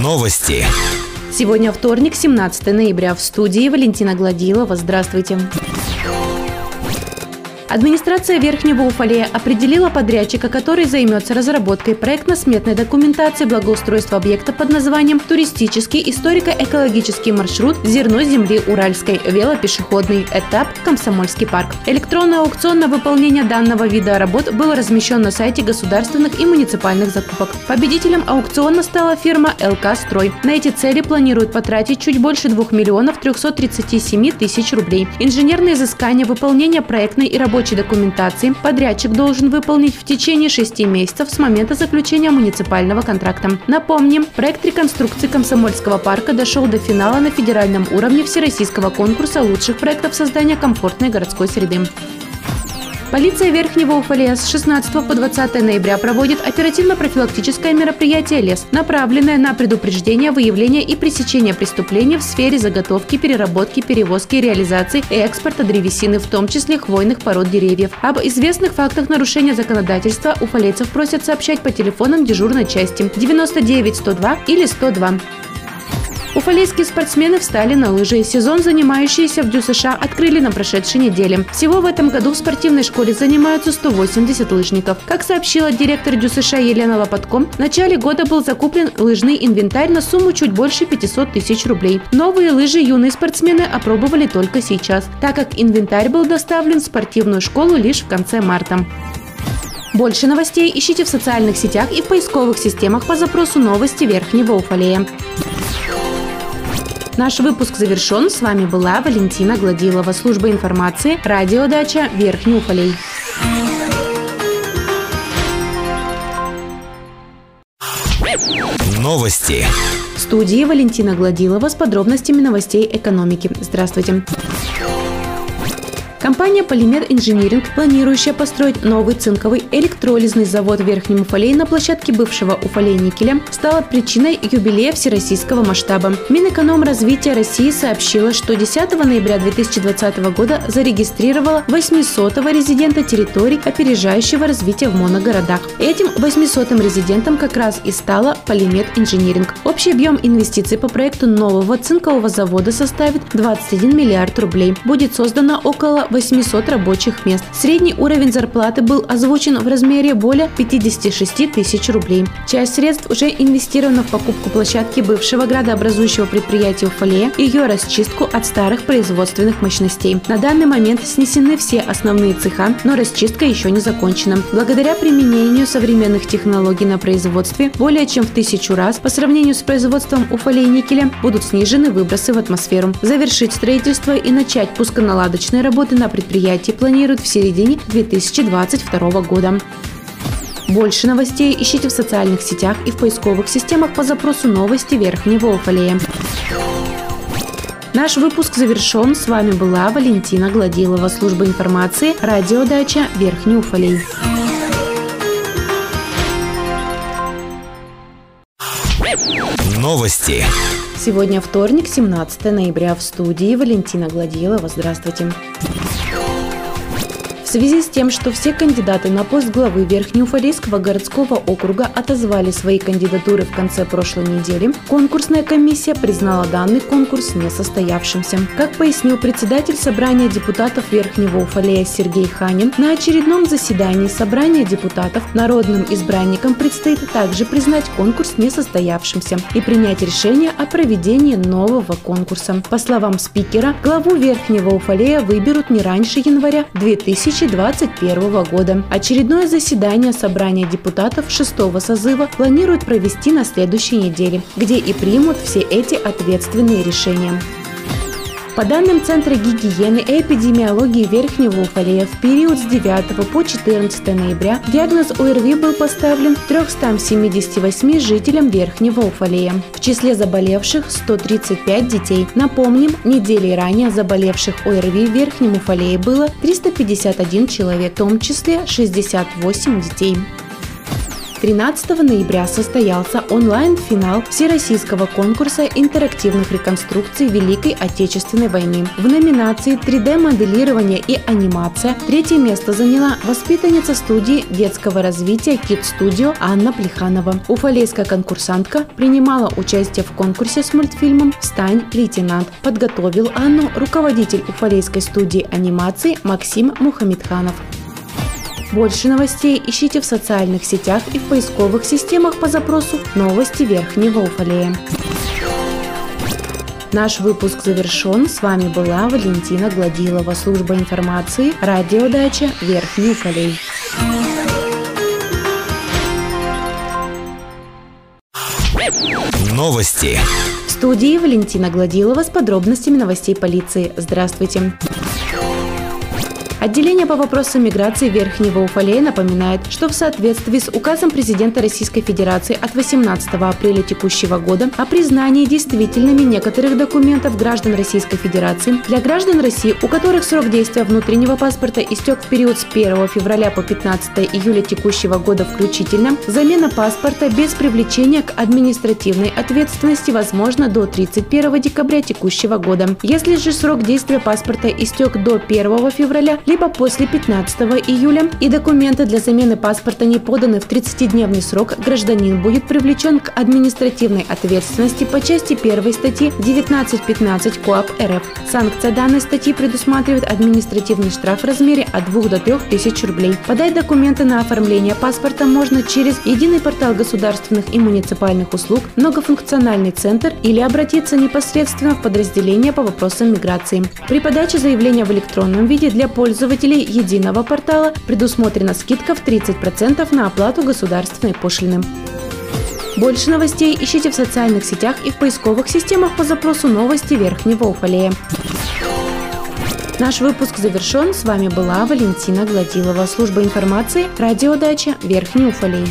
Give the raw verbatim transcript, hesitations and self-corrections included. Новости. Сегодня вторник, семнадцатого ноября. В студии Валентина Гладилова. Здравствуйте. Администрация Верхнего Уфалея определила подрядчика, который займется разработкой проектно-сметной документации благоустройства объекта под названием «Туристический историко-экологический маршрут Зерно земли Уральской, велопешеходный этап Комсомольский парк». Электронный аукцион на выполнение данного вида работ был размещен на сайте государственных и муниципальных закупок. Победителем аукциона стала фирма «эл ка Строй». На эти цели планируют потратить чуть больше двух миллионов трехсот тридцати семи тысяч рублей. Инженерные изыскания, выполнение проектной и работы документации подрядчик должен выполнить в течение шести месяцев с момента заключения муниципального контракта. Напомним, проект реконструкции Комсомольского парка дошел до финала на федеральном уровне Всероссийского конкурса лучших проектов создания комфортной городской среды. Полиция Верхнего Уфалея с шестнадцатого по двадцатое ноября проводит оперативно-профилактическое мероприятие «Лес», направленное на предупреждение, выявление и пресечение преступлений в сфере заготовки, переработки, перевозки, реализации и экспорта древесины, в том числе хвойных пород деревьев. Об известных фактах нарушения законодательства уфалейцев просят сообщать по телефонам дежурной части девяносто девять сто два или сто два. Уфалейские спортсмены встали на лыжи. Сезон, занимающиеся в дю эс ша, открыли на прошедшей неделе. Всего в этом году в спортивной школе занимаются сто восемьдесят лыжников. Как сообщила директор дю эс ша Елена Лопатко, в начале года был закуплен лыжный инвентарь на сумму чуть больше пятисот тысяч рублей. Новые лыжи юные спортсмены опробовали только сейчас, так как инвентарь был доставлен в спортивную школу лишь в конце марта. Больше новостей ищите в социальных сетях и в поисковых системах по запросу «Новости Верхнего Уфалея». Наш выпуск завершен. С вами была Валентина Гладилова, служба информации, радио «Дача», Верхний Уфалей. Новости. В студии Валентина Гладилова с подробностями новостей экономики. Здравствуйте. Компания «Полимер Инжиниринг», планирующая построить новый цинковый электролизный завод в Верхнем Уфалее на площадке бывшего Уфалей-никеля, стала причиной юбилея всероссийского масштаба. Минэкономразвития России сообщила, что десятого ноября две тысячи двадцатого года зарегистрировала восьмисотого резидента территорий, опережающего развитие в моногородах. Этим восьмисотым резидентом как раз и стала «Полимет Инжиниринг». Общий объем инвестиций по проекту нового цинкового завода составит двадцать один миллиард рублей. Будет создано около восьмисот рабочих мест. Средний уровень зарплаты был озвучен в размере более пятидесяти шести тысяч рублей. Часть средств уже инвестирована в покупку площадки бывшего градообразующего предприятия Уфалея и ее расчистку от старых производственных мощностей. На данный момент снесены все основные цеха, но расчистка еще не закончена. Благодаря применению современных технологий на производстве более чем в тысячу раз по сравнению с производством Уфалей-никеля будут снижены выбросы в атмосферу. Завершить строительство и начать пусконаладочные работы на предприятии планируют в середине две тысячи двадцать второго года. Больше новостей ищите в социальных сетях и в поисковых системах по запросу «Новости Верхнего Уфалея». Наш выпуск завершен. С вами была Валентина Гладилова, служба информации, радио «Дача», Верхний Уфалей. Новости. Сегодня вторник, семнадцатого ноября. В студии Валентина Гладилова. Здравствуйте. В связи с тем, что все кандидаты на пост главы Верхнеуфалейского городского округа отозвали свои кандидатуры в конце прошлой недели, конкурсная комиссия признала данный конкурс несостоявшимся. Как пояснил председатель собрания депутатов Верхнего Уфалея Сергей Ханин, на очередном заседании собрания депутатов народным избранникам предстоит также признать конкурс несостоявшимся и принять решение о проведении нового конкурса. По словам спикера, главу Верхнего Уфалея выберут не раньше января две тысячи двадцать первого года. Очередное заседание собрания депутатов шестого созыва планируют провести на следующей неделе, где и примут все эти ответственные решения. По данным Центра гигиены и эпидемиологии Верхнего Уфалея, в период с девятого по четырнадцатое ноября диагноз ОРВИ был поставлен трёмстам семидесяти восьми жителям Верхнего Уфалея. В числе заболевших сто тридцать пять детей. Напомним, недели ранее заболевших ОРВИ в Верхнем Уфалее было триста пятьдесят один человек, в том числе шестьдесят восемь детей. тринадцатого ноября состоялся онлайн-финал Всероссийского конкурса интерактивных реконструкций Великой Отечественной войны. В номинации три дэ моделирование и анимация третье место заняла воспитанница студии детского развития «Кит-студио» Анна Плеханова. Уфалейская конкурсантка принимала участие в конкурсе с мультфильмом «Встань, лейтенант». Подготовил Анну руководитель уфалейской студии анимации Максим Мухаметханов. Больше новостей ищите в социальных сетях и в поисковых системах по запросу «Новости Верхнего Уфалея». Наш выпуск завершен. С вами была Валентина Гладилова, служба информации, радио «Дача», Верхний Уфалей. Новости. В студии Валентина Гладилова с подробностями новостей полиции. Здравствуйте. Отделение по вопросам миграции Верхнего Уфалея напоминает, что в соответствии с указом президента Российской Федерации от восемнадцатого апреля текущего года о признании действительными некоторых документов граждан Российской Федерации для граждан России, у которых срок действия внутреннего паспорта истек в период с первого февраля по пятнадцатое июля текущего года включительно, замена паспорта без привлечения к административной ответственности возможна до тридцать первого декабря текущего года. Если же срок действия паспорта истек до первого февраля, либо после пятнадцатого июля, и документы для замены паспорта не поданы в тридцатидневный срок, гражданин будет привлечен к административной ответственности по части первой статьи девятнадцать пятнадцать КоАП РФ. Санкция данной статьи предусматривает административный штраф в размере от двух до трёх тысяч рублей. Подать документы на оформление паспорта можно через единый портал государственных и муниципальных услуг, многофункциональный центр или обратиться непосредственно в подразделение по вопросам миграции. При подаче заявления в электронном виде для пользователей Пользователей единого портала предусмотрена скидка в тридцать процентов на оплату государственной пошлины. Больше новостей ищите в социальных сетях и в поисковых системах по запросу «Новости Верхнего Уфалея». Наш выпуск завершен. С вами была Валентина Гладилова, служба информации, радио «Дача», Верхний Уфалей.